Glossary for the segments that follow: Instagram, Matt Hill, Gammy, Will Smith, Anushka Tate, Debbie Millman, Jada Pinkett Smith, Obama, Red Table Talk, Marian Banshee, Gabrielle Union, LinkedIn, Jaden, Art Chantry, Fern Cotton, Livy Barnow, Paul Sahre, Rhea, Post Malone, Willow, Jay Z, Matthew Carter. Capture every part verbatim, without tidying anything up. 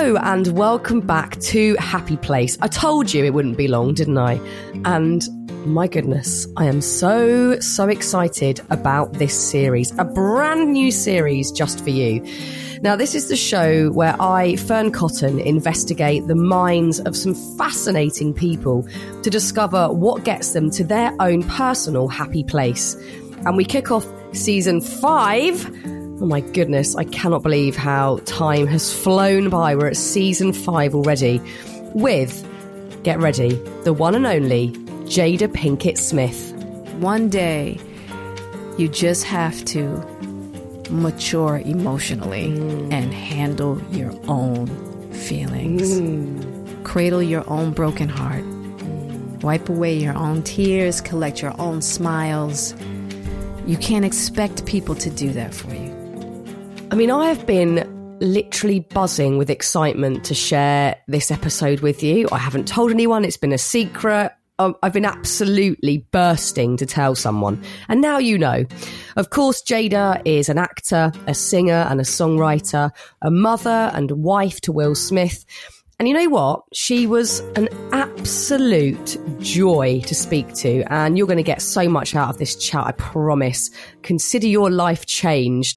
Hello and welcome back to Happy Place. I told you it wouldn't be long, didn't I? And my goodness, I am so, so excited about this series, a brand new series just for you. Now, this is the show where I, Fern Cotton, investigate the minds of some fascinating people to discover what gets them to their own personal happy place. And we kick off season five. Oh my goodness, I cannot believe how time has flown by. We're at season five already with, get ready, the one and only Jada Pinkett Smith. One day, you just have to mature emotionally mm. and handle your own feelings. Mm. Cradle your own broken heart. Wipe away your own tears, collect your own smiles. You can't expect people to do that for you. I mean, I have been literally buzzing with excitement to share this episode with you. I haven't told anyone. It's been a secret. I've been absolutely bursting to tell someone. And now you know. Of course, Jada is an actor, a singer and a songwriter, a mother and wife to Will Smith. And you know what? She was an absolute joy to speak to. And you're going to get so much out of this chat, I promise. Consider your life changed.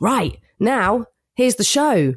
Right, now, here's the show.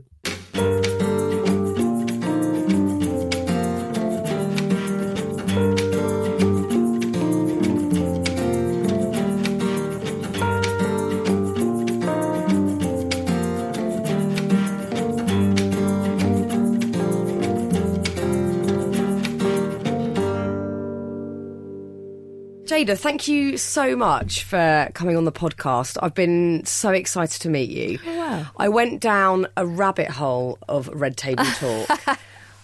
Jada, thank you so much for coming on the podcast. I've been so excited to meet you. Oh, wow. I went down a rabbit hole of Red Table Talk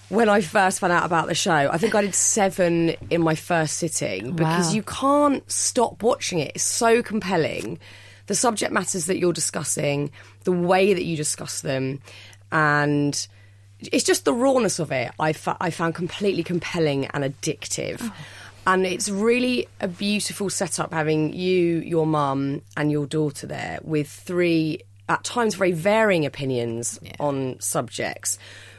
when I first found out about the show. I think I did seven in my first sitting because wow. you can't stop watching it. It's so compelling. The subject matters that you're discussing, the way that you discuss them, and it's just the rawness of it I, fa- I found completely compelling and addictive. Oh. And it's really a beautiful setup having you, your mum and your daughter there with three, at times, very varying opinions yeah. on subjects.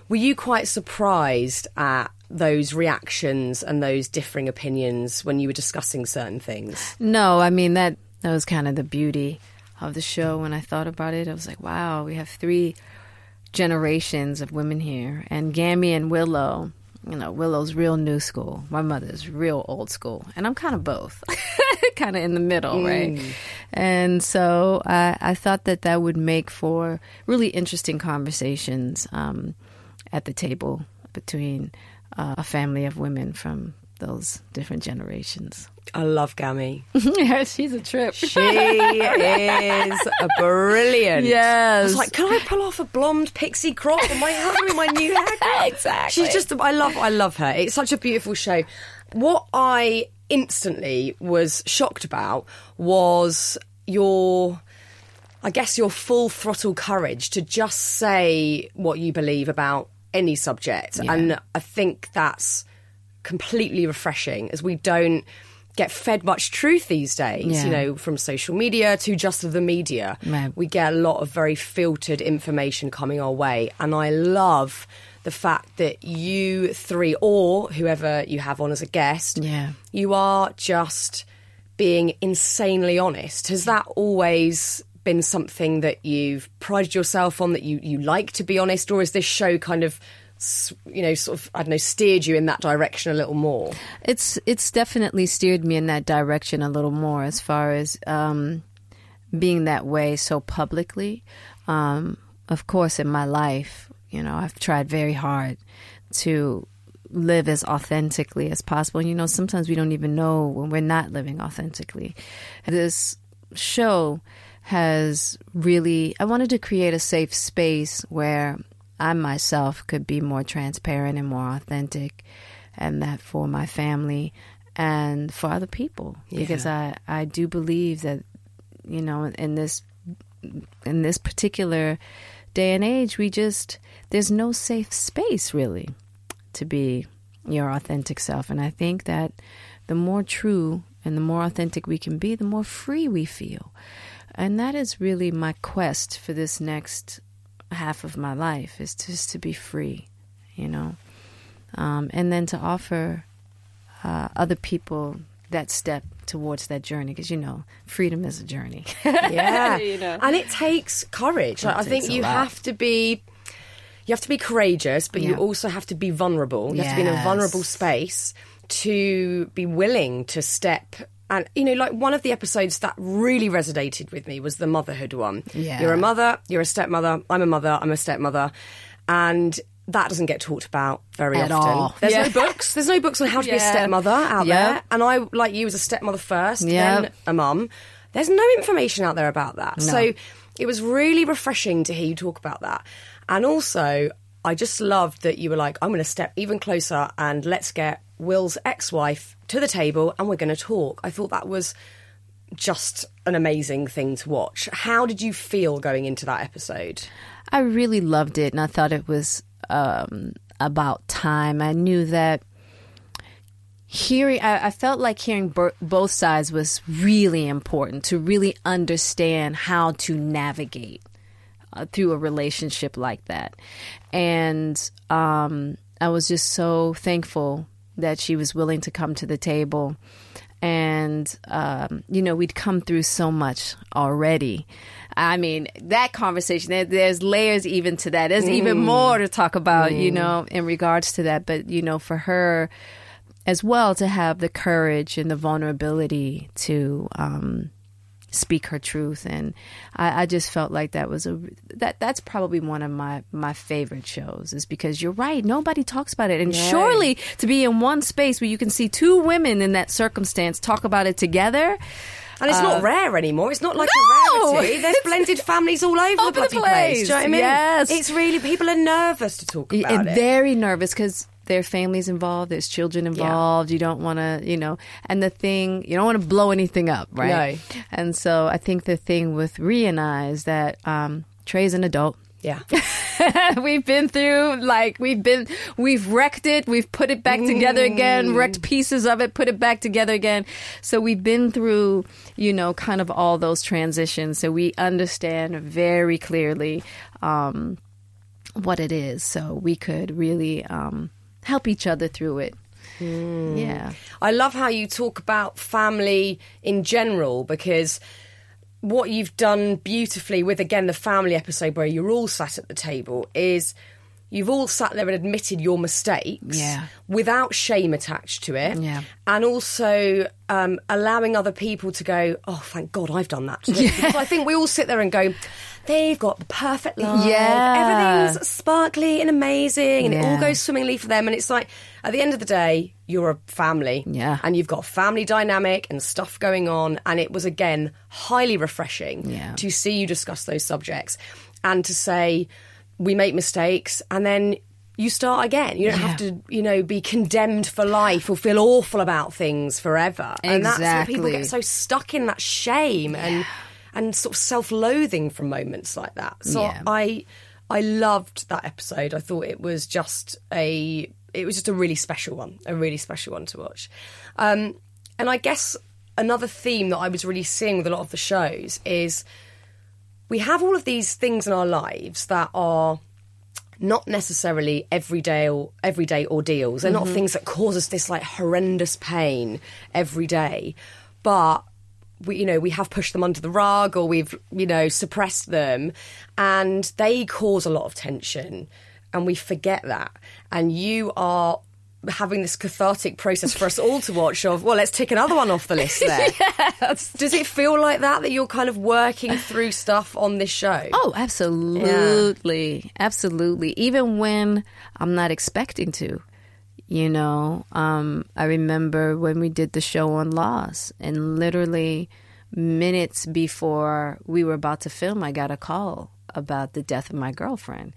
Were you quite surprised at those reactions and those differing opinions when you were discussing certain things? No, I mean, that, that was kind of the beauty of the show. When I thought about it, I was like, wow, we have three generations of women here. And Gammy and Willow... You know, Willow's real new school. My mother's real old school. And I'm kind of both, kind of in the middle, mm. right? And so I, I thought that that would make for really interesting conversations um, at the table between uh, a family of women from those different generations. I love Gammy. Yeah, she's a trip. She is a brilliant. Yes. I was like, can I pull off a blonde pixie crop on my hair in my new haircut? Exactly. She's just, I love, I love her. It's such a beautiful show. What I instantly was shocked about was your, I guess, your full throttle courage to just say what you believe about any subject. Yeah. And I think that's completely refreshing, as we don't get fed much truth these days, yeah. you know, from social media to just the media. Right. We get a lot of very filtered information coming our way. And I love the fact that you three, or whoever you have on as a guest, yeah. you are just being insanely honest. Has that always been something that you've prided yourself on, that you, you like to be honest? Or is this show kind of... you know, sort of, I don't know, steered you in that direction a little more? It's it's definitely steered me in that direction a little more as far as um, being that way so publicly. Um, of course, in my life, you know, I've tried very hard to live as authentically as possible. And, you know, sometimes we don't even know when we're not living authentically. This show has really, I wanted to create a safe space where I myself could be more transparent and more authentic, and that for my family and for other people. Yeah. Because I, I do believe that, you know, in this in this particular day and age, we just, there's no safe space really to be your authentic self. And I think that the more true and the more authentic we can be, the more free we feel. And that is really my quest for this next half of my life, is just to be free, you know, um, and then to offer uh, other people that step towards that journey, because, you know, freedom is a journey. Yeah. You know. And it takes courage. It like, takes I think you have to be you have to be courageous, but yeah. you also have to be vulnerable. You yes. have to be in a vulnerable space to be willing to step. And, you know, like one of the episodes that really resonated with me was the motherhood one. Yeah. You're a mother, you're a stepmother, I'm a mother, I'm a stepmother. And that doesn't get talked about very At often. All. There's yeah. no books. There's no books on how to yeah. be a stepmother out yeah. there. And I, like you, was a stepmother first, yeah. then a mum. There's no information out there about that. No. So it was really refreshing to hear you talk about that. And also, I just loved that you were like, I'm going to step even closer and let's get Will's ex-wife to the table and we're going to talk. I thought that was just an amazing thing to watch. How did you feel going into that episode? I really loved it, and I thought it was um, about time. I knew that hearing, I, I felt like hearing b- both sides was really important to really understand how to navigate uh, through a relationship like that. And um, I was just so thankful that she was willing to come to the table. And, um, you know, we'd come through so much already. I mean, that conversation, there, there's layers even to that. There's mm. even more to talk about, mm. you know, in regards to that. But, you know, for her as well to have the courage and the vulnerability to um, speak her truth. And I, I just felt like that was a, that that's probably one of my, my favorite shows, is because you're right, nobody talks about it. And yeah. surely to be in one space where you can see two women in that circumstance talk about it together. And it's uh, not rare anymore. It's not like no! a rarity. There's blended families all over, over the bloody the place. place. Do you know what I mean? Yes. It's really, people are nervous to talk about and it. Very nervous, because their families involved, there's children involved. Yeah. You don't want to, you know, and the thing, you don't want to blow anything up, right? No. And so I think the thing with Rhea and I is that um, Trey's an adult. Yeah. We've been through, like, we've been, we've wrecked it, we've put it back together mm. again, wrecked pieces of it, put it back together again. So we've been through, you know, kind of all those transitions. So we understand very clearly um, what it is. So we could really um, help each other through it. Mm. Yeah. I love how you talk about family in general, because what you've done beautifully with, again, the family episode where you're all sat at the table is you've all sat there and admitted your mistakes yeah. without shame attached to it. Yeah. And also um, allowing other people to go, oh, thank God I've done that. Yeah. Because I think we all sit there and go, they've got the perfect life. Yeah. Everything's sparkly and amazing and yeah. it all goes swimmingly for them. And it's like, at the end of the day, you're a family. Yeah. And you've got a family dynamic and stuff going on. And it was, again, highly refreshing yeah. to see you discuss those subjects and to say, we make mistakes and then you start again. You don't yeah. have to, you know, be condemned for life or feel awful about things forever. Exactly. And that's where people get so stuck in that shame yeah. and... and sort of self-loathing from moments like that. So yeah. I I loved that episode. I thought it was just a it was just a really special one, a really special one to watch. Um, and I guess another theme that I was really seeing with a lot of the shows is we have all of these things in our lives that are not necessarily everyday or everyday ordeals. They're mm-hmm. not things that cause us this like horrendous pain every day, but we, you know, we have pushed them under the rug or we've, you know, suppressed them, and they cause a lot of tension and we forget that. And you are having this cathartic process for us all to watch of, well, let's tick another one off the list there. Yes. Does it feel like that, that you're kind of working through stuff on this show? Oh, absolutely. Yeah. Absolutely. Even when I'm not expecting to. You know, um, I remember when we did the show on loss, and literally minutes before we were about to film, I got a call about the death of my girlfriend.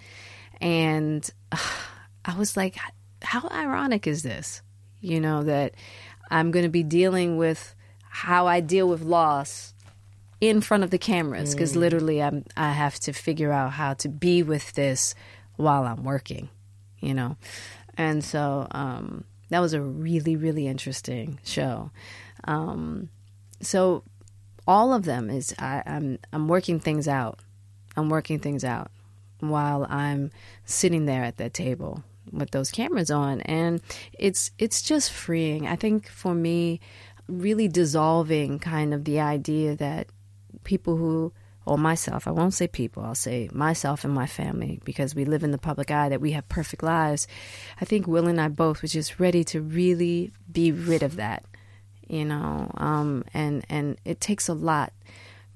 And uh, I was like, how ironic is this? You know, that I'm going to be dealing with how I deal with loss in front of the cameras, because mm. literally I'm, I have to figure out how to be with this while I'm working, you know. And so um, that was a really, really interesting show. Um, so all of them is I, I'm I'm working things out. I'm working things out while I'm sitting there at that table with those cameras on. And it's it's just freeing. I think for me, really dissolving kind of the idea that people who, or myself, I won't say people, I'll say myself and my family, because we live in the public eye, that we have perfect lives. I think Will and I both were just ready to really be rid of that, you know, um, and, and it takes a lot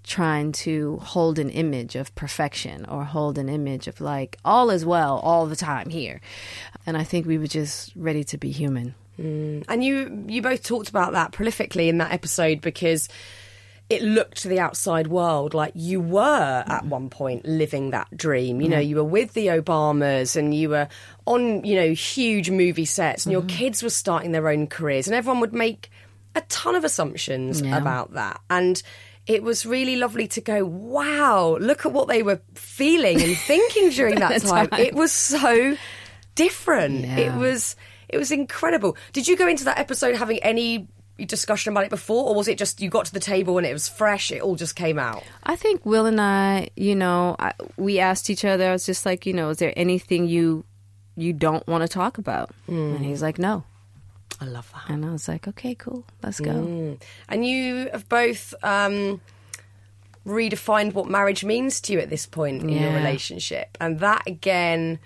trying to hold an image of perfection or hold an image of like all is well all the time here. And I think we were just ready to be human. Mm. And you, you both talked about that prolifically in that episode, because it looked to the outside world like you were at one point living that dream. You mm-hmm. know, you were with the Obamas and you were on, you know, huge movie sets and mm-hmm. your kids were starting their own careers, and everyone would make a ton of assumptions yeah. about that. And it was really lovely to go, wow, look at what they were feeling and thinking during that time. time. It was so different. Yeah. It was... It was incredible. Did you go into that episode having any discussion about it before, or was it just you got to the table and it was fresh, it all just came out? I think Will and I, you know, I, we asked each other, I was just like, you know, is there anything you you don't want to talk about? Mm. And he's like, no. I love that. And I was like, okay, cool, let's go. Mm. And you have both um, redefined what marriage means to you at this point in yeah. your relationship. And that, again...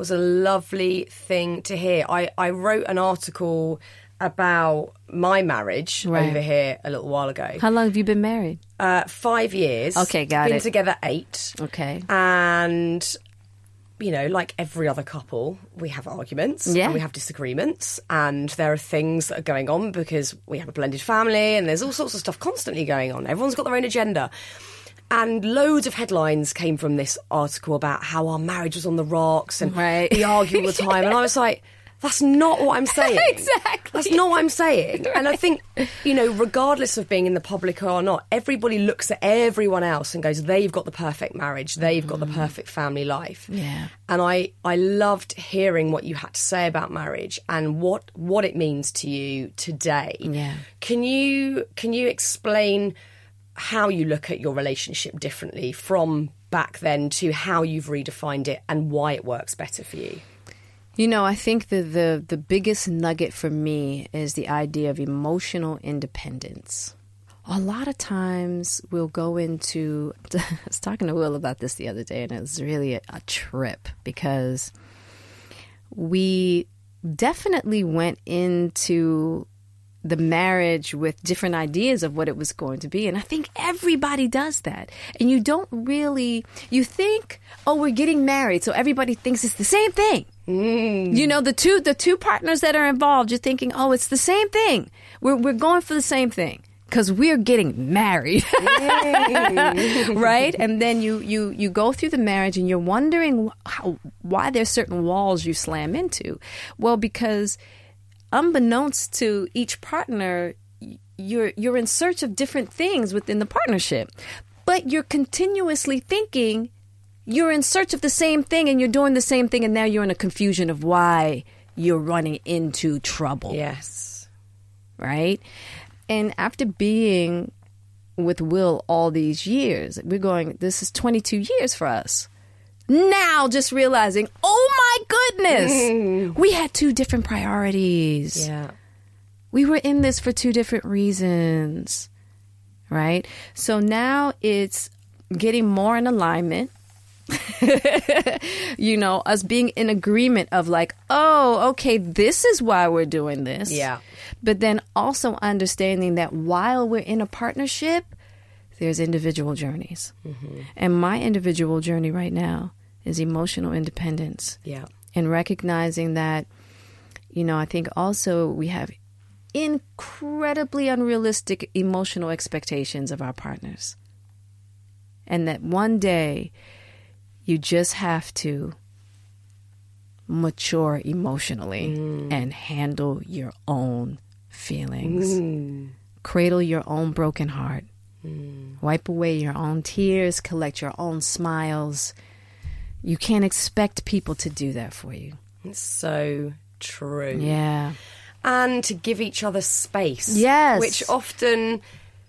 was a lovely thing to hear. I, I wrote an article about my marriage right. over here a little while ago. How long have you been married? Uh, five years. Okay, got been it. Been together eight. Okay. And, you know, like every other couple, we have arguments yeah. and we have disagreements, and there are things that are going on because we have a blended family and there's all sorts of stuff constantly going on. Everyone's got their own agenda. And loads of headlines came from this article about how our marriage was on the rocks and right. we argue all the time. And I was like, that's not what I'm saying. Exactly. That's not what I'm saying. Right. And I think, you know, regardless of being in the public or not, everybody looks at everyone else and goes, they've got the perfect marriage. They've got mm. the perfect family life. Yeah. And I, I loved hearing what you had to say about marriage and what, what it means to you today. Yeah. Can you, can you explain... how you look at your relationship differently from back then to how you've redefined it and why it works better for you? You know, I think the, the, the biggest nugget for me is the idea of emotional independence. A lot of times we'll go into... I was talking to Will about this the other day, and it was really a, a trip, because we definitely went into... the marriage with different ideas of what it was going to be. And I think everybody does that. And you don't really, you think, oh, we're getting married, so everybody thinks it's the same thing. Mm. You know, the two the two partners that are involved, you're thinking, oh, it's the same thing. We're we're going for the same thing because we're getting married. Right? And then you, you, you go through the marriage and you're wondering how, why there's certain walls you slam into. Well, because... unbeknownst to each partner, you're you're in search of different things within the partnership, but you're continuously thinking you're in search of the same thing and you're doing the same thing, and now you're in a confusion of why you're running into trouble. Yes. Right? And after being with Will all these years, we're going, this is twenty-two years for us. Now just realizing, oh my goodness, mm. we had two different priorities. Yeah. We were in this for two different reasons, right? So now it's getting more in alignment, you know, us being in agreement of like, oh, okay, this is why we're doing this. Yeah. But then also understanding that while we're in a partnership, there's individual journeys. Mm-hmm. And my individual journey right now is emotional independence. Yeah. And recognizing that, you know, I think also we have incredibly unrealistic emotional expectations of our partners. And that one day you just have to mature emotionally mm. and handle your own feelings. Mm. Cradle your own broken heart. Mm. Wipe away your own tears, collect your own smiles. You can't expect people to do that for you. It's so true. Yeah. And to give each other space. Yes. Which often...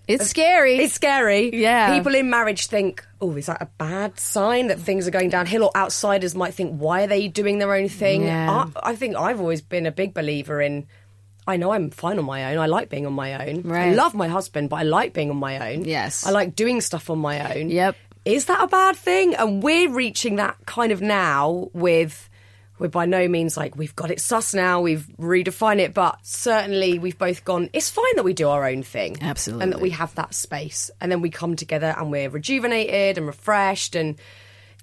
It's scary. It's scary. Yeah. People in marriage think, oh, is that a bad sign that things are going downhill? Or outsiders might think, why are they doing their own thing? Yeah. I, I think I've always been a big believer in, I know I'm fine on my own. I like being on my own. Right. I love my husband, but I like being on my own. Yes. I like doing stuff on my own. Yep. Is that a bad thing? And we're reaching that kind of now with... We're by no means like, we've got it sus now, we've redefined it, but certainly we've both gone, it's fine that we do our own thing. Absolutely. And that we have that space. And then we come together and we're rejuvenated and refreshed, and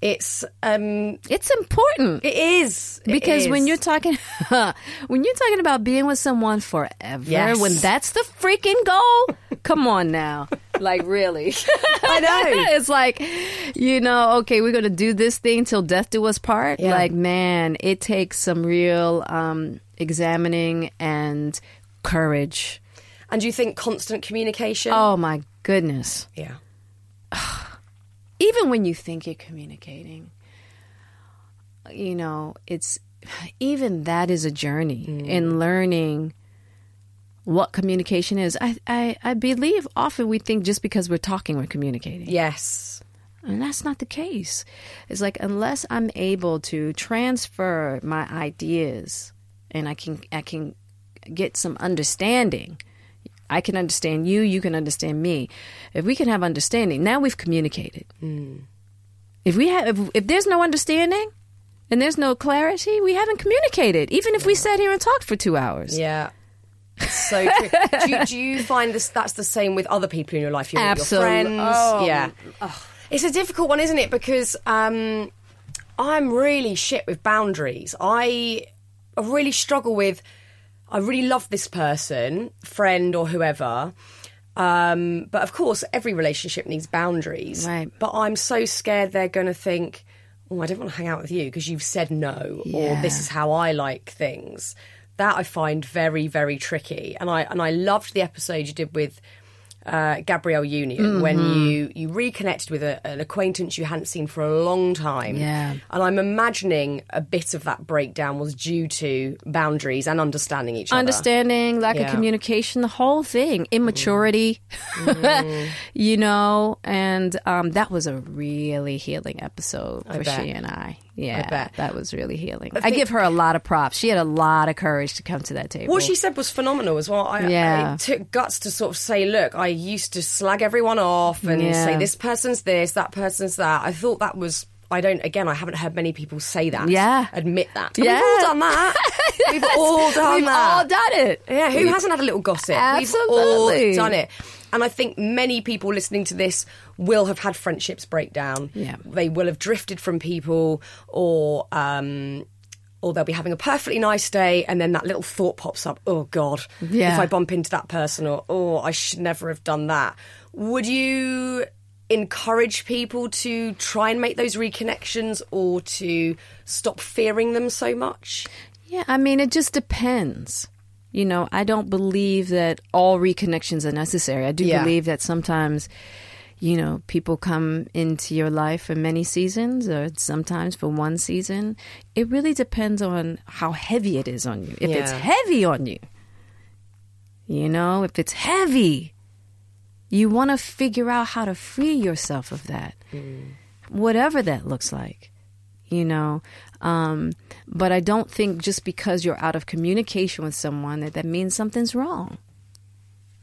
it's... Um, it's important. It is. Because it is. when you're talking when you're talking about being with someone forever, yes. when that's the freaking goal, come on now. Like, really. I know. It's like, you know, okay, we're going to do this thing till death do us part. Yeah. Like, man, it takes some real um, examining and courage. And do you think constant communication? Oh, my goodness. Yeah. Even when you think you're communicating, you know, it's even that is a journey mm. in learning what communication is. I, I, I believe often we think just because we're talking, we're communicating. Yes. And that's not the case. It's like, unless I'm able to transfer my ideas and I can, I can get some understanding, I can understand you, you can understand me. If we can have understanding, now we've communicated. Mm. If we have, if, if there's no understanding and there's no clarity, we haven't communicated, even if yeah. we sat here and talked for two hours. Yeah. So true. do, you, do you find this? That's the same with other people in your life? You Absolutely. Your friends. Oh. Yeah. Oh. It's a difficult one, isn't it? Because um, I'm really shit with boundaries. I, I really struggle with, I really love this person, friend or whoever. Um, but of course, every relationship needs boundaries. Right. But I'm so scared they're going to think, oh, I don't want to hang out with you because you've said no, yeah. or this is how I like things. That I find very, very tricky. And I and I loved the episode you did with uh, Gabrielle Union mm-hmm. when you, you reconnected with a, an acquaintance you hadn't seen for a long time. Yeah. And I'm imagining a bit of that breakdown was due to boundaries and understanding each other. Understanding, lack yeah. of communication, the whole thing. Immaturity, mm. you know. And um, that was a really healing episode for she and I. Yeah, I bet. That was really healing. I, think, I give her a lot of props. She had a lot of courage to come to that table. What she said was phenomenal as well. I, yeah. I took guts to sort of say, look, I used to slag everyone off and yeah. say this person's this, that person's that. I thought that was, I don't, again, I haven't heard many people say that. Yeah. Admit that. Yeah. We've all done that. yes. We've all done We've that. We've all done it. Yeah, who hasn't had a little gossip? Absolutely. We've all done it. And I think many people listening to this will have had friendships break down. Yeah. They will have drifted from people, or um, or they'll be having a perfectly nice day and then that little thought pops up, oh, God, yeah. if I bump into that person, or, oh, I should never have done that. Would you encourage people to try and make those reconnections, or to stop fearing them so much? Yeah, I mean, it just depends. You know, I don't believe that all reconnections are necessary. I do yeah. believe that sometimes, you know, people come into your life for many seasons, or sometimes for one season. It really depends on how heavy it is on you. If yeah. it's heavy on you, you know, if it's heavy, you want to figure out how to free yourself of that, mm. whatever that looks like, you know. Um, but I don't think just because you're out of communication with someone that that means something's wrong.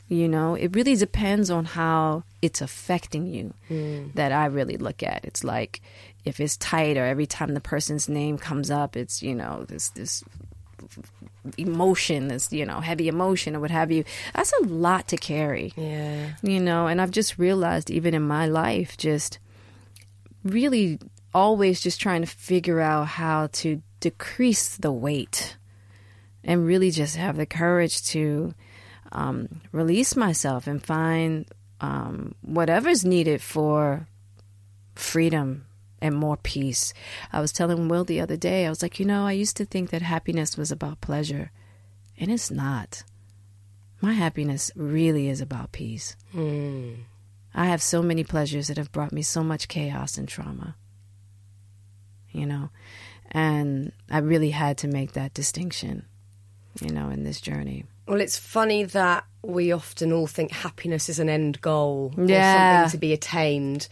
You know, it really depends on how it's affecting you mm. that I really look at. It's like, if it's tight, or every time the person's name comes up, it's, you know, this, this emotion, this, you know, heavy emotion or what have you. That's a lot to carry. Yeah. You know, and I've just realized, even in my life, just really... always just trying to figure out how to decrease the weight and really just have the courage to um, release myself and find um, whatever's needed for freedom and more peace. I was telling Will the other day, I was like, you know, I used to think that happiness was about pleasure, and it's not. My happiness really is about peace. Mm. I have so many pleasures that have brought me so much chaos and trauma, you know, and I really had to make that distinction, you know, in this journey. Well, it's funny that we often all think happiness is an end goal, yeah, or something to be attained,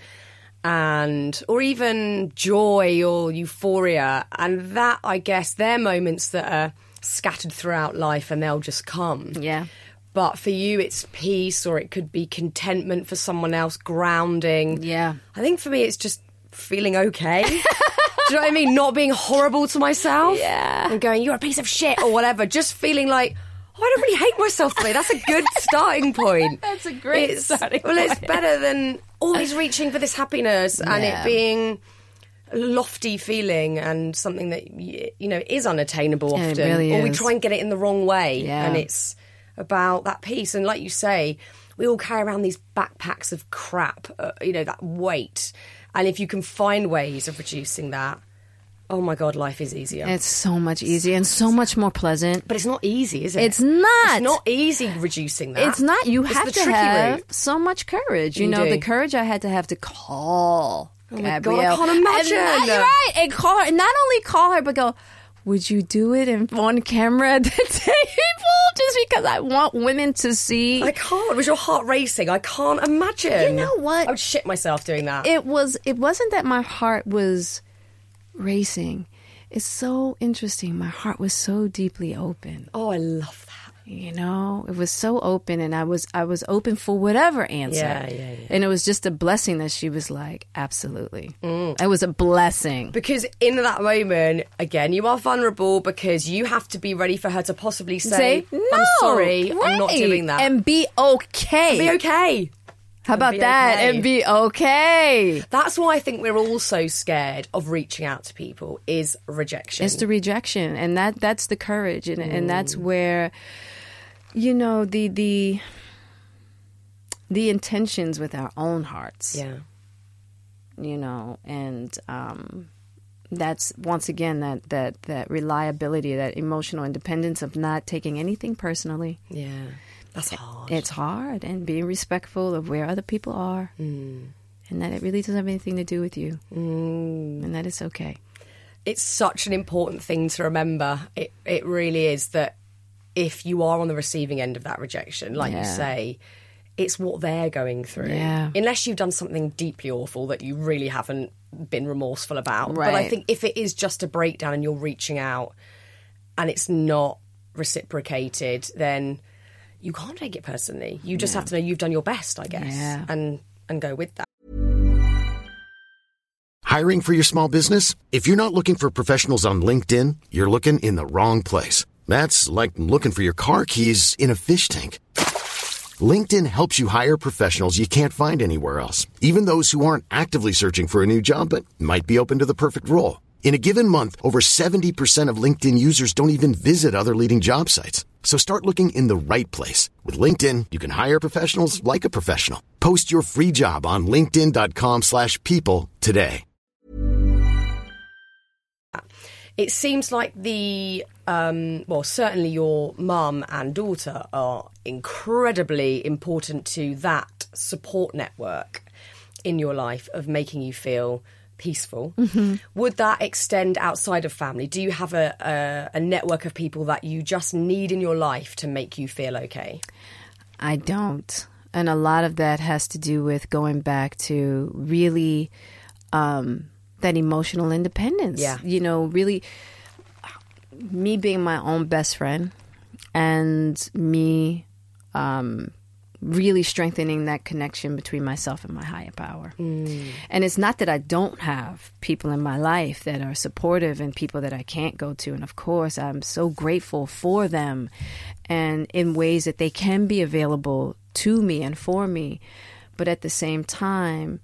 and or even joy or euphoria. And that, I guess, they're moments that are scattered throughout life and they'll just come. Yeah. But for you, it's peace, or it could be contentment for someone else, grounding. Yeah. I think for me, it's just feeling okay. Do you know what I mean? Not being horrible to myself. Yeah. And going, you're a piece of shit or whatever. Just feeling like, oh, I don't really hate myself today. That's a good starting point. That's a great it's, starting well, point. Well, it's better than always reaching for this happiness and yeah. it being a lofty feeling and something that, you know, is unattainable often. Yeah, it really or we is. Try and get it in the wrong way. Yeah. And it's about that piece. And like you say, we all carry around these backpacks of crap, uh, you know, that weight. And if you can find ways of reducing that, oh my God, life is easier. It's so much easier and so much more pleasant. But it's not easy, is it? It's not. It's not easy reducing that. It's not. You have to have so much courage. You know, the courage I had to have to call Gabrielle. Oh my God, I can't imagine. And, uh, right. And call her. Not only call her, but go, would you do it in, on camera at the table? Just because I want women to see. I can't. Was your heart racing? I can't imagine. You know what? I would shit myself doing that. It was. It wasn't that my heart was racing. It's so interesting. My heart was so deeply open. Oh, I love that. You know, it was so open, and I was I was open for whatever answer. Yeah, yeah, yeah. And it was just a blessing that she was like, absolutely. Mm. It was a blessing. Because in that moment, again, you are vulnerable because you have to be ready for her to possibly say, say no, I'm sorry, right. I'm not doing that. And be okay. And be okay. How about that? And be okay. That's why I think we're all so scared of reaching out to people is rejection. It's the rejection. And that that's the courage. And, mm. and that's where, you know, the, the the intentions with our own hearts. Yeah. You know, and um, that's, once again, that, that, that reliability, that emotional independence of not taking anything personally. Yeah. That's hard. It's hard, and being respectful of where other people are, mm. and that it really doesn't have anything to do with you, mm. and that it's okay. It's such an important thing to remember. It it really is, that if you are on the receiving end of that rejection, like yeah. you say, it's what they're going through. Yeah. Unless you've done something deeply awful that you really haven't been remorseful about. Right. But I think if it is just a breakdown and you're reaching out and it's not reciprocated, then you can't take it personally. You just yeah. have to know you've done your best, I guess, yeah. and and go with that. Hiring for your small business? If you're not looking for professionals on LinkedIn, you're looking in the wrong place. That's like looking for your car keys in a fish tank. LinkedIn helps you hire professionals you can't find anywhere else, even those who aren't actively searching for a new job but might be open to the perfect role. In a given month, over seventy percent of LinkedIn users don't even visit other leading job sites. So start looking in the right place. With LinkedIn, you can hire professionals like a professional. Post your free job on linkedin.com slash people today. It seems like the, um, well, certainly your mum and daughter are incredibly important to that support network in your life of making you feel peaceful. Mm-hmm. Would that extend outside of family? Do you have a, a a network of people that you just need in your life to make you feel okay? I don't. And a lot of that has to do with going back to really um, that emotional independence. Yeah. You know, really me being my own best friend and me um really strengthening that connection between myself and my higher power. Mm. And it's not that I don't have people in my life that are supportive and people that I can't go to. And of course, I'm so grateful for them and in ways that they can be available to me and for me. But at the same time,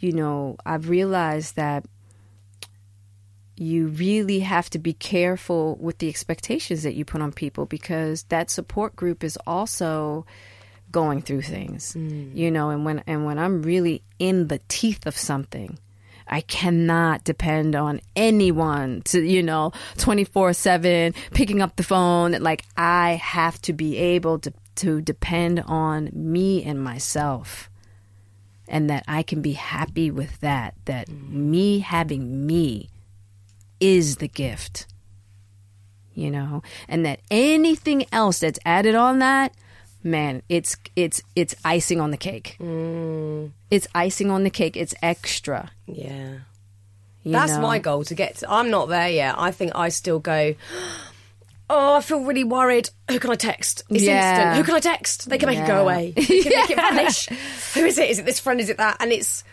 you know, I've realized that you really have to be careful with the expectations that you put on people, because that support group is also going through things, mm. you know, and when and when I'm really in the teeth of something, I cannot depend on anyone to, you know, twenty-four seven, picking up the phone. Like, I have to be able to, to depend on me and myself, and that I can be happy with that, that mm. me having me is the gift, you know, and that anything else that's added on that, man, it's it's it's icing on the cake. Mm. It's icing on the cake. It's extra. Yeah. You That's know? my goal to get to. I'm not there yet. I think I still go, oh, I feel really worried. Who can I text? It's yeah. instant. Who can I text? They can yeah. make it go away. They can yeah. make it vanish. Who is it? Is it this friend? Is it that? And it's,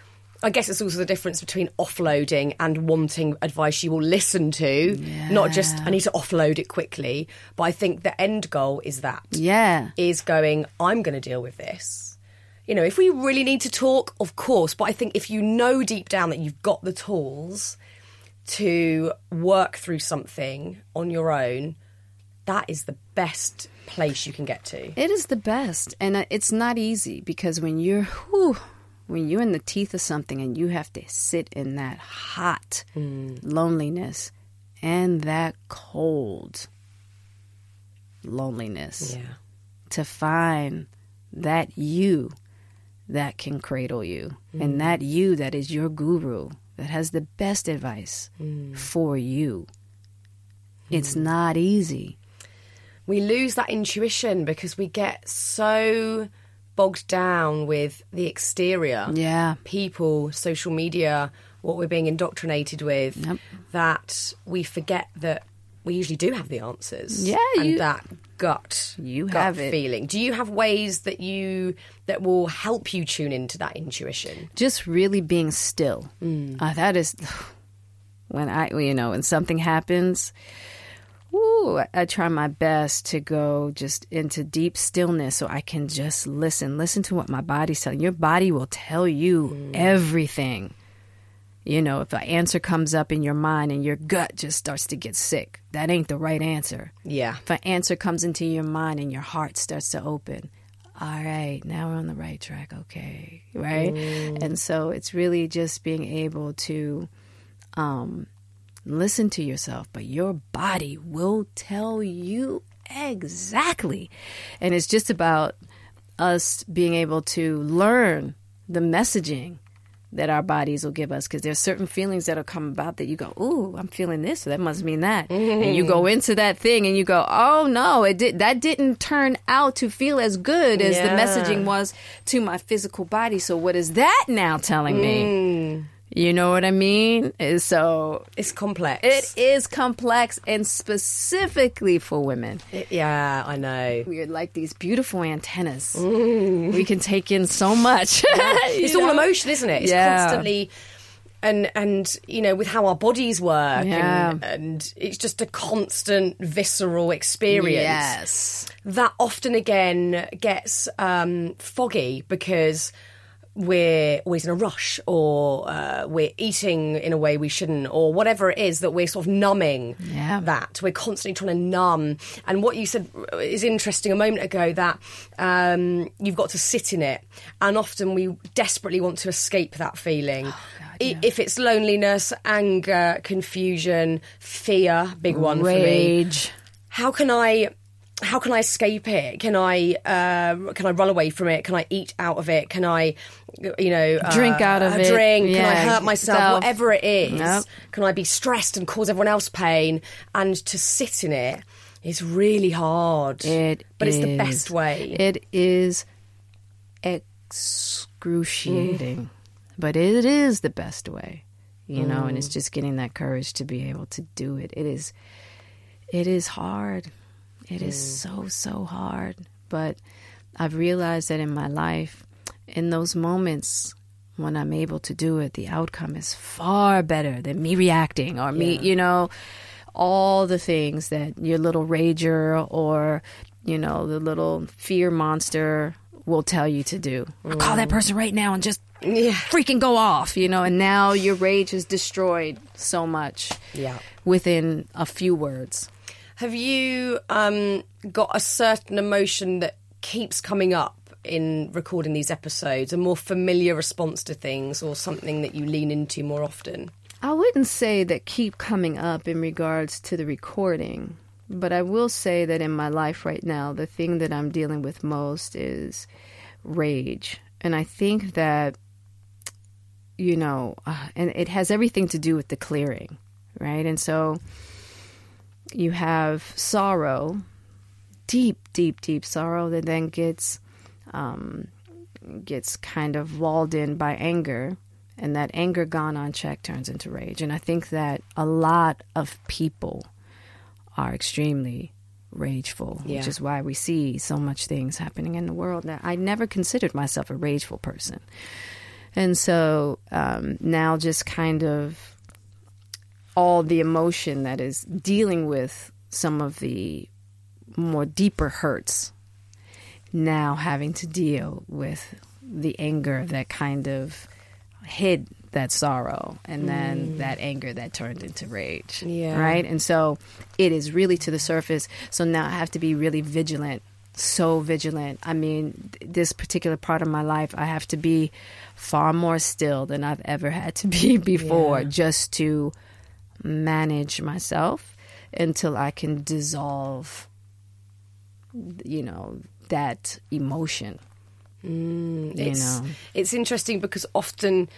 I guess it's also the difference between offloading and wanting advice you will listen to, yeah. not just, I need to offload it quickly. But I think the end goal is that. Yeah. Is going, I'm going to deal with this. You know, if we really need to talk, of course. But I think if you know deep down that you've got the tools to work through something on your own, that is the best place you can get to. It is the best. And it's not easy, because when you're... Whew, when you're in the teeth of something and you have to sit in that hot mm. loneliness and that cold loneliness yeah. to find that you that can cradle you mm. and that you that is your guru, that has the best advice mm. for you. Mm. It's not easy. We lose that intuition because we get so... bogged down with the exterior, yeah, people, social media, what we're being indoctrinated with, yep. that we forget that we usually do have the answers. Yeah, and you, that gut, you gut have it. feeling. Do you have ways that you that will help you tune into that intuition? Just really being still. Mm. Uh, that is when I, you know, when something happens. Ooh, I try my best to go just into deep stillness so I can just listen. Listen to what my body's telling. Your body will tell you mm. everything. You know, if an answer comes up in your mind and your gut just starts to get sick, that ain't the right answer. Yeah. If an answer comes into your mind and your heart starts to open, all right, now we're on the right track. Okay. Right? Mm. And so it's really just being able to... um listen to yourself, but your body will tell you exactly. And it's just about us being able to learn the messaging that our bodies will give us, because there's certain feelings that'll come about that you go, ooh, I'm feeling this, so that must mean that. Mm-hmm. And you go into that thing and you go, oh no, it did that didn't turn out to feel as good as yeah. the messaging was to my physical body. So what is that now telling mm. me? You know what I mean? So it's complex. It is complex, and specifically for women. It, yeah, I know. We're like these beautiful antennas. Ooh. We can take in so much. Yeah. It's know? all emotion, isn't it? It's yeah. constantly, and and you know, with how our bodies work, yeah. and, and it's just a constant visceral experience. Yes, that often again gets um, foggy because we're always in a rush, or uh, we're eating in a way we shouldn't, or whatever it is that we're sort of numbing yeah. that. We're constantly trying to numb. And what you said is interesting a moment ago, that um, you've got to sit in it. And often we desperately want to escape that feeling. Oh, God, yeah. If it's loneliness, anger, confusion, fear, big one Rage. for me. Rage. How can I... How can I escape it? Can I uh, can I run away from it? Can I eat out of it? Can I, you know, uh, drink out of it? Drink? Yeah. Can I hurt myself? Self. Whatever it is, yep. can I be stressed and cause everyone else pain? And to sit in it is really hard. It but is. It's the best way. It is excruciating, mm. but it is the best way. You mm. know, and it's just getting that courage to be able to do it. It is. It is hard. It is so, so hard. But I've realized that in my life, in those moments when I'm able to do it, the outcome is far better than me reacting or me, yeah. you know, all the things that your little rager or, you know, the little fear monster will tell you to do. Mm. Call that person right now and just yeah. freaking go off, you know. And now your rage is destroyed so much yeah. within a few words. Have you um, got a certain emotion that keeps coming up in recording these episodes, a more familiar response to things, or something that you lean into more often? I wouldn't say that keep coming up in regards to the recording, but I will say that in my life right now, the thing that I'm dealing with most is rage. And I think that, you know, uh, and it has everything to do with the clearing, right? And so you have sorrow, deep, deep, deep sorrow that then gets um, gets kind of walled in by anger. And that anger gone unchecked turns into rage. And I think that a lot of people are extremely rageful, yeah. which is why we see so much things happening in the world. Now, I never considered myself a rageful person. And so um, now just kind of all the emotion that is dealing with some of the more deeper hurts, now having to deal with the anger that kind of hid that sorrow, and then mm. that anger that turned into rage, yeah. right? And so it is really to the surface. So now I have to be really vigilant, so vigilant. I mean, th- this particular part of my life, I have to be far more still than I've ever had to be before, yeah. just to manage myself until I can dissolve, you know, that emotion. Mm, it's, you know. It's interesting because often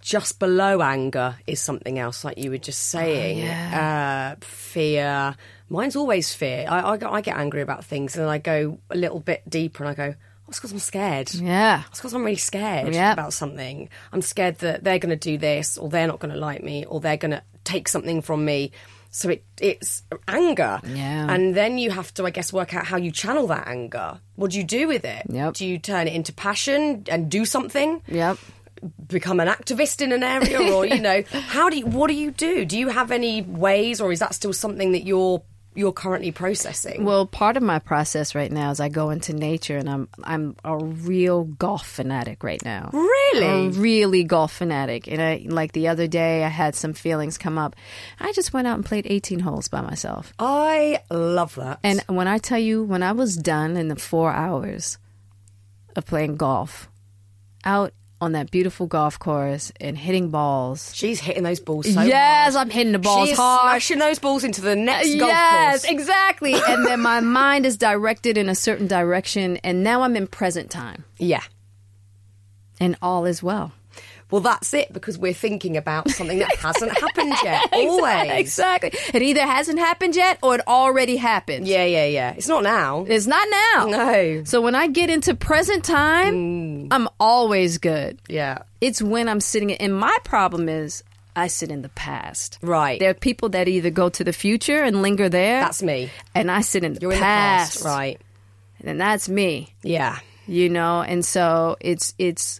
just below anger is something else, like you were just saying. Oh, yeah. uh, fear. Mine's always fear. I, I, I get angry about things and I go a little bit deeper and I go, oh, it's because I'm scared. Yeah. It's because I'm really scared yep. about something. I'm scared that they're going to do this, or they're not going to like me, or they're going to take something from me. So it, it's anger. Yeah. And then you have to, I guess, work out how you channel that anger. What do you do with it? Yep. Do you turn it into passion and do something? Yep. Become an activist in an area? Or, you know, how do you, what do you do? Do you have any ways, or is that still something that you're you're currently processing? Well, part of my process right now is I go into nature, and I'm I'm a real golf fanatic right now. Really? I'm really golf fanatic. And I, like the other day, I had some feelings come up. I just went out and played eighteen holes by myself. I love that. And when I tell you, when I was done in the four hours of playing golf, out on that beautiful golf course and hitting balls. She's hitting those balls so hard. Yes, hard. I'm hitting the balls She's hard. She's smashing those balls into the next yes, golf course. Yes, exactly. And then my mind is directed in a certain direction, and now I'm in present time. Yeah. And all is well. Well, that's it, because we're thinking about something that hasn't happened yet. Always. Exactly. It either hasn't happened yet or it already happened. Yeah, yeah, yeah. It's not now. It's not now. No. So when I get into present time, mm. I'm always good. Yeah. It's when I'm sitting in. And my problem is I sit in the past. Right. There are people that either go to the future and linger there. That's me. And I sit in the You're past. in the past. Right. And that's me. Yeah. You know, and so it's it's...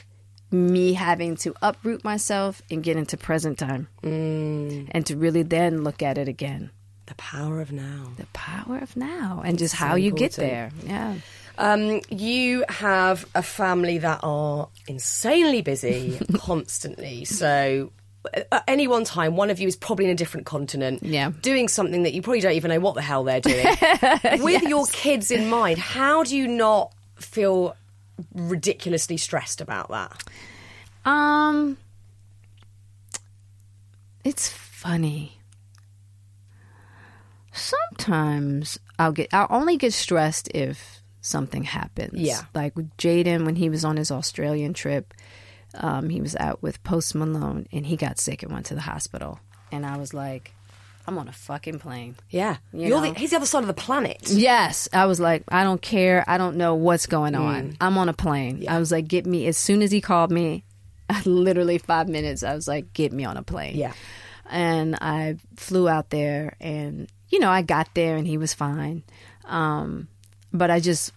me having to uproot myself and get into present time mm. and to really then look at it again. The power of now. The power of now and just so how you important. Get there. Yeah. Um, you have a family that are insanely busy constantly. So at any one time, one of you is probably in a different continent yeah. doing something that you probably don't even know what the hell they're doing. With yes. your kids in mind, how do you not feel ridiculously stressed about that? Um, it's funny. Sometimes I'll get, I'll only get stressed if something happens. Yeah. Like with Jaden, when he was on his Australian trip, um, he was out with Post Malone and he got sick and went to the hospital. And I was like, I'm on a fucking plane. Yeah. You You're the, he's the other side of the planet. Yes. I was like, I don't care. I don't know what's going on. Mm. I'm on a plane. Yeah. I was like, get me. As soon as he called me, literally five minutes, I was like, get me on a plane. Yeah. And I flew out there and, you know, I got there and he was fine. Um, but I just,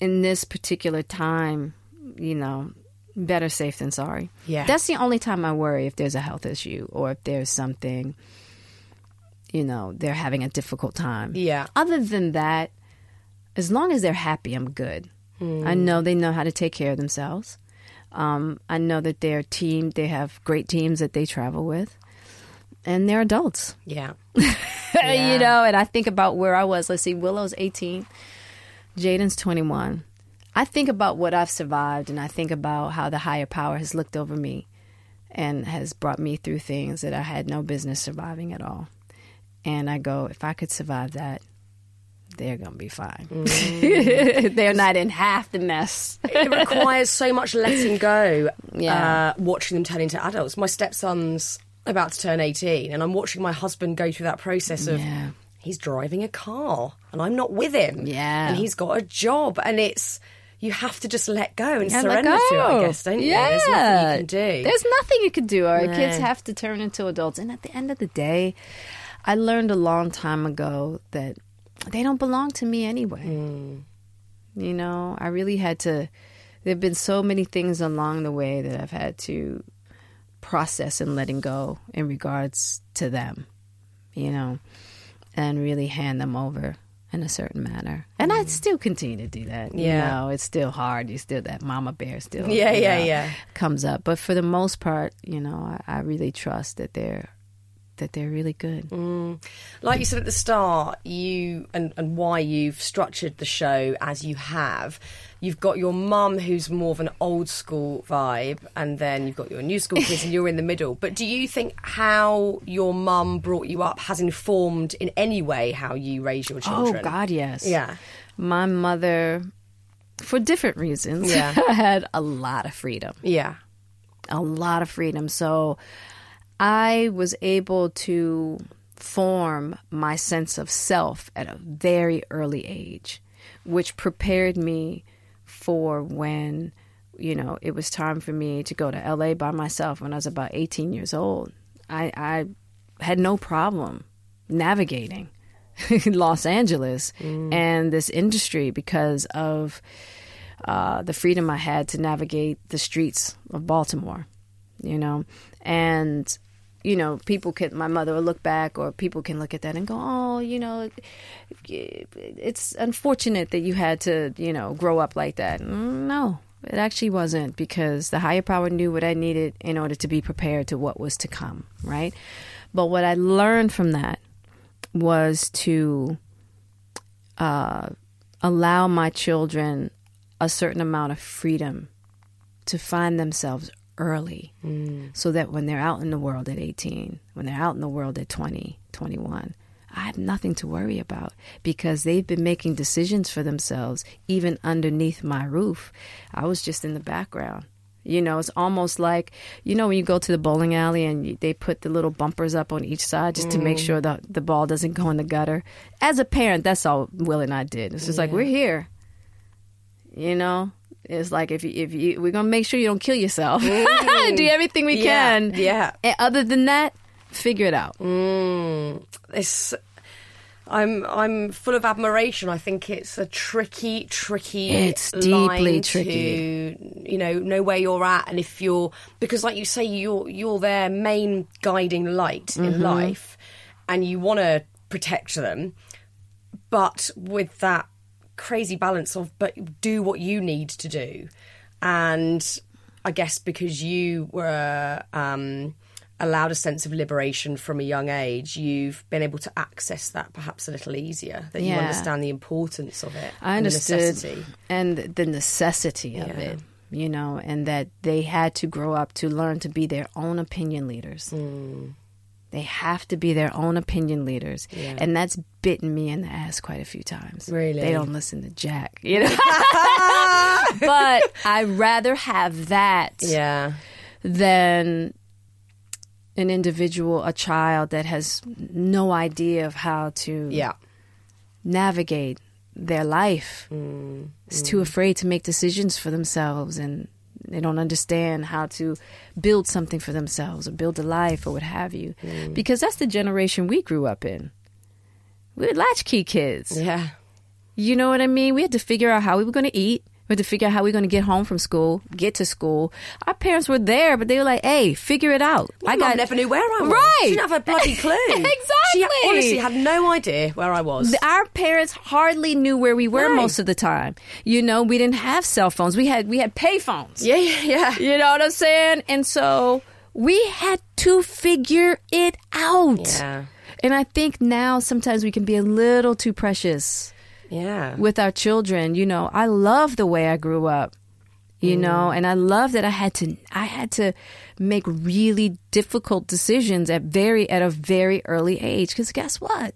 in this particular time, you know, better safe than sorry. Yeah. That's the only time I worry, if there's a health issue or if there's something, you know, they're having a difficult time. Yeah. Other than that, as long as they're happy, I'm good. Mm. I know they know how to take care of themselves. Um, I know that their team, they have great teams that they travel with. And they're adults. Yeah. yeah. You know, and I think about where I was. Let's see, Willow's eighteen. Jaden's twenty-one. I think about what I've survived, and I think about how the higher power has looked over me and has brought me through things that I had no business surviving at all. And I go, if I could survive that, they're going to be fine. Mm. They're not in half the mess. It requires so much letting go, yeah. uh, watching them turn into adults. My stepson's about to turn eighteen, and I'm watching my husband go through that process of, yeah. he's driving a car, and I'm not with him. Yeah. And he's got a job, and it's... You have to just let go and yeah, surrender go. to it, I guess, don't yeah. you? There's nothing you can do. There's nothing you can do. Our no. kids have to turn into adults. And at the end of the day, I learned a long time ago that they don't belong to me anyway. Mm. You know, I really had to... There have been so many things along the way that I've had to process and letting go in regards to them, you know, and really hand them over in a certain manner. And I still continue to do that. You yeah. know, it's still hard. You still, that mama bear still yeah, yeah, know, yeah. comes up. But for the most part, you know, I, I really trust that they're that they're really good. Mm. Like you said at the start, you and, and why you've structured the show as you have, you've got your mum who's more of an old school vibe, and then you've got your new school kids and you're in the middle. But do you think how your mum brought you up has informed in any way how you raise your children? Oh, God, yes. Yeah. My mother, for different reasons, yeah. had a lot of freedom. Yeah. A lot of freedom. So I was able to form my sense of self at a very early age, which prepared me for when, you know, it was time for me to go to L A by myself when I was about eighteen years old. I, I had no problem navigating Los Angeles mm. and this industry because of uh, the freedom I had to navigate the streets of Baltimore, you know, and... You know, people can, my mother will look back, or people can look at that and go, oh, you know, it's unfortunate that you had to, you know, grow up like that. No, it actually wasn't, because the higher power knew what I needed in order to be prepared to what was to come, right? But what I learned from that was to uh, allow my children a certain amount of freedom to find themselves early, mm. so that when they're out in the world at eighteen, when they're out in the world at twenty, twenty-one, I have nothing to worry about, because they've been making decisions for themselves even underneath my roof. I was just in the background. You know, it's almost like, you know, when you go to the bowling alley and you, they put the little bumpers up on each side just mm. to make sure that the ball doesn't go in the gutter. As a parent, that's all Will and I did. It's just yeah. like, we're here, you know. It's like, if you, if you, we're going to make sure you don't kill yourself. Mm. Do everything we yeah. can. Yeah. And other than that, figure it out. Mm. It's, I'm I'm full of admiration. I think it's a tricky, tricky It's deeply line tricky. To, you know, know where you're at. And if you're, because like you say, you're, you're their main guiding light mm-hmm. in life, and you want to protect them. But with that crazy balance of, but do what you need to do. And I guess because you were um, allowed a sense of liberation from a young age, you've been able to access that perhaps a little easier, that yeah. you understand the importance of it. I understood. The necessity. And the necessity of yeah. it, you know, and that they had to grow up to learn to be their own opinion leaders. Mm. They have to be their own opinion leaders. Yeah. And that's bitten me in the ass quite a few times. Really? They don't listen to Jack, you know? But I'd rather have that yeah. than an individual, a child that has no idea of how to yeah. navigate their life. Mm, is mm. too afraid to make decisions for themselves, and they don't understand how to build something for themselves or build a life or what have you. Mm. Because that's the generation we grew up in. We were latchkey kids. Yeah. You know what I mean? We had to figure out how we were going to eat, We had to figure out how we're going to get home from school, get to school. Our parents were there, but they were like, hey, figure it out. My I got, never knew where I was. Right. She didn't have a bloody clue. Exactly. She honestly had no idea where I was. Our parents hardly knew where we were right. most of the time. You know, we didn't have cell phones. We had, we had pay phones. Yeah, yeah, yeah. You know what I'm saying? And so we had to figure it out. Yeah. And I think now sometimes we can be a little too precious. Yeah. With our children, you know, I love the way I grew up, you mm. know, and I love that I had to I had to make really difficult decisions at very at a very early age, because guess what?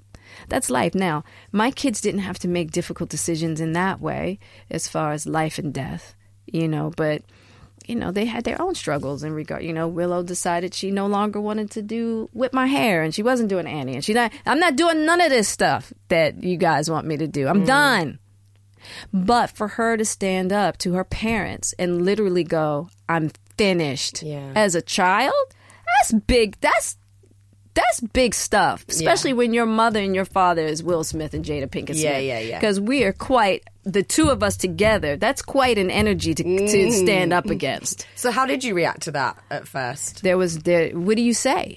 That's life. Now, my kids didn't have to make difficult decisions in that way as far as life and death, you know, but you know, they had their own struggles in regard, you know, Willow decided she no longer wanted to do whip my hair and she wasn't doing Annie and she not, I'm not doing none of this stuff that you guys want me to do. I'm mm. done. But for her to stand up to her parents and literally go, I'm finished yeah. as a child, that's big. That's That's big stuff, especially yeah. when your mother and your father is Will Smith and Jada Pinkett Smith. Yeah, yeah, yeah. Because we are quite, the two of us together, that's quite an energy to, mm. to stand up against. So how did you react to that at first? There was, there, what do you say?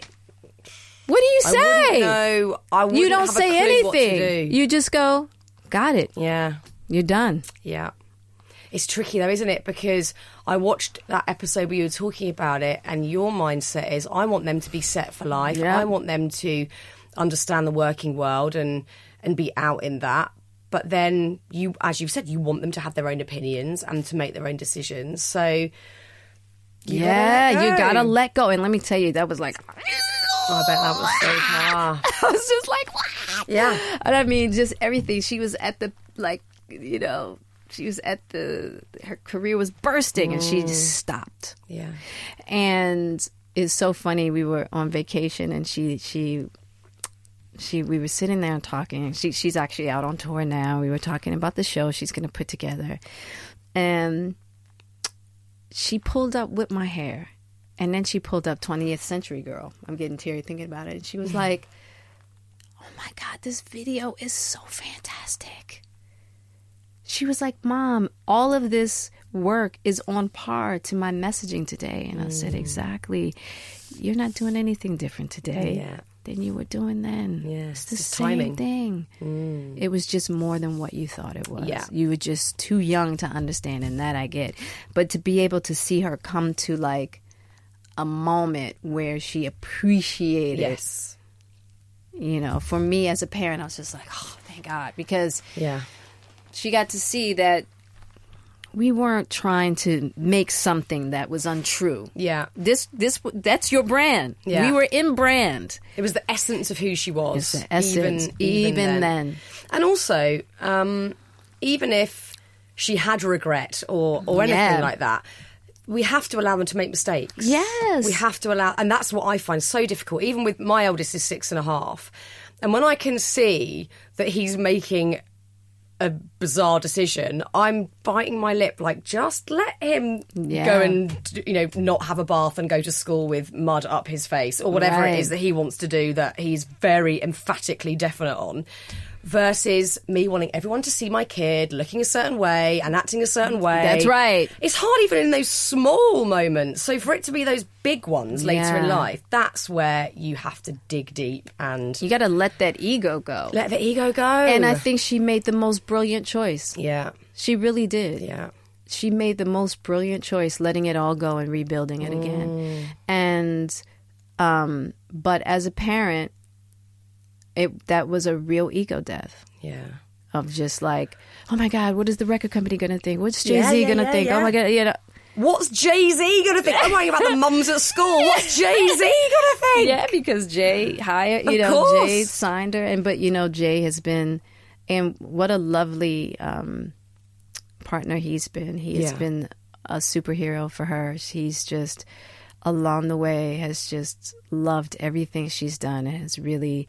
What do you say? I wouldn't know. I wouldn't you don't have say a clue anything. What to do. You just go, got it. Yeah. You're done. Yeah. It's tricky though, isn't it? Because I watched that episode where you were talking about it and your mindset is, I want them to be set for life. Yeah. I want them to understand the working world and, and be out in that. But then, you, as you've said, you want them to have their own opinions and to make their own decisions. So, yeah, yeah you got to let go. And let me tell you, that was like... Oh, I bet that was so hard. I was just like, what? Yeah. And I mean, just everything. She was at the, like, you know... She was at the, her career was bursting and she just stopped. Yeah. And it's so funny. We were on vacation and she, she, she, we were sitting there and talking. She, she's actually out on tour now. We were talking about the show she's going to put together. And she pulled up Whip My Hair. And then she pulled up twentieth Century Girl. I'm getting teary thinking about it. And she was like, oh my God, this video is so fantastic. She was like, Mom, all of this work is on par to my messaging today. And I mm. said, exactly. You're not doing anything different today yeah. than you were doing then. Yeah, it's the it's same timing. thing. Mm. It was just more than what you thought it was. Yeah. You were just too young to understand, and that I get. But to be able to see her come to like a moment where she appreciated yes. you know, for me as a parent, I was just like, oh, thank God. Because... yeah. She got to see that we weren't trying to make something that was untrue. Yeah. This, this, that's your brand. Yeah. We were in brand. It was the essence of who she was. It's the essence. Even, even, even then. then. And also, um, even if she had regret or, or anything yeah. like that, we have to allow them to make mistakes. Yes. We have to allow, and that's what I find so difficult. Even with my eldest is six and a half. And when I can see that he's making a bizarre decision, I'm biting my lip like, just let him yeah. go and, you know, not have a bath and go to school with mud up his face or whatever right. it is that he wants to do that he's very emphatically definite on, versus me wanting everyone to see my kid looking a certain way and acting a certain way. That's right. It's hard even in those small moments. So for it to be those big ones later yeah. in life, that's where you have to dig deep and... you got to let that ego go. Let the ego go. And I think she made the most brilliant choice. Yeah. She really did. Yeah. She made the most brilliant choice, letting it all go and rebuilding it mm. again. And, um, but as a parent... It, that was a real ego death. Yeah. Of just like, oh my God, what is the record company going to think? What's Jay yeah, Z yeah, going to yeah, think? Yeah. Oh my God, you know. What's Jay Z going to think? I'm worrying about the mums at school. What's Jay Z going to think? Yeah, because Jay hired, you of know, course. Jay signed her. And, but, you know, Jay has been, and what a lovely um, partner he's been. He has yeah. been a superhero for her. He's just, along the way, has just loved everything she's done and has really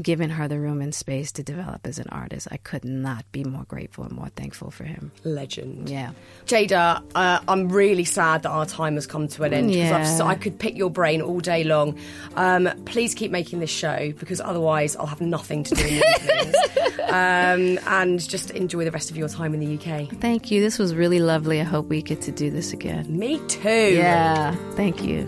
given her the room and space to develop as an artist. I could not be more grateful and more thankful for him. Legend. Yeah. Jada, uh, I'm really sad that our time has come to an end, because yeah. so I could pick your brain all day long. Um, please keep making this show, because otherwise I'll have nothing to do in the evenings. um, and just enjoy the rest of your time in the U K. Thank you. This was really lovely. I hope we get to do this again. Me too. Yeah. Thank you.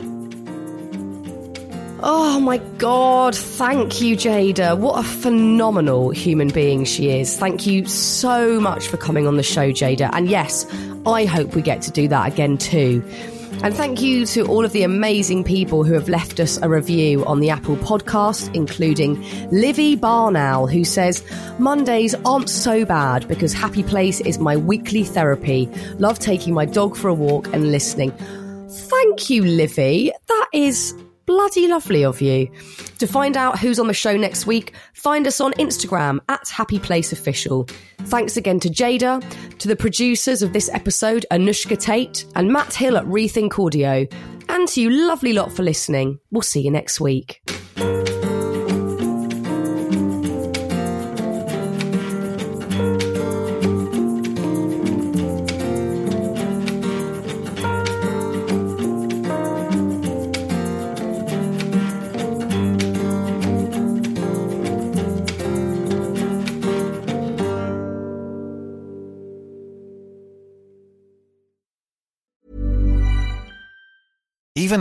Oh my God, thank you, Jada. What a phenomenal human being she is. Thank you so much for coming on the show, Jada. And yes, I hope we get to do that again too. And thank you to all of the amazing people who have left us a review on the Apple podcast, including Livy Barnow, who says, Mondays aren't so bad because Happy Place is my weekly therapy. Love taking my dog for a walk and listening. Thank you, Livy. That is bloody lovely of you. To find out who's on the show next week, find us on Instagram at Happy Place Official. Thanks again to Jada, to the producers of this episode, Anushka Tate and Matt Hill at Rethink Audio, and to you lovely lot for listening. We'll see you next week. Even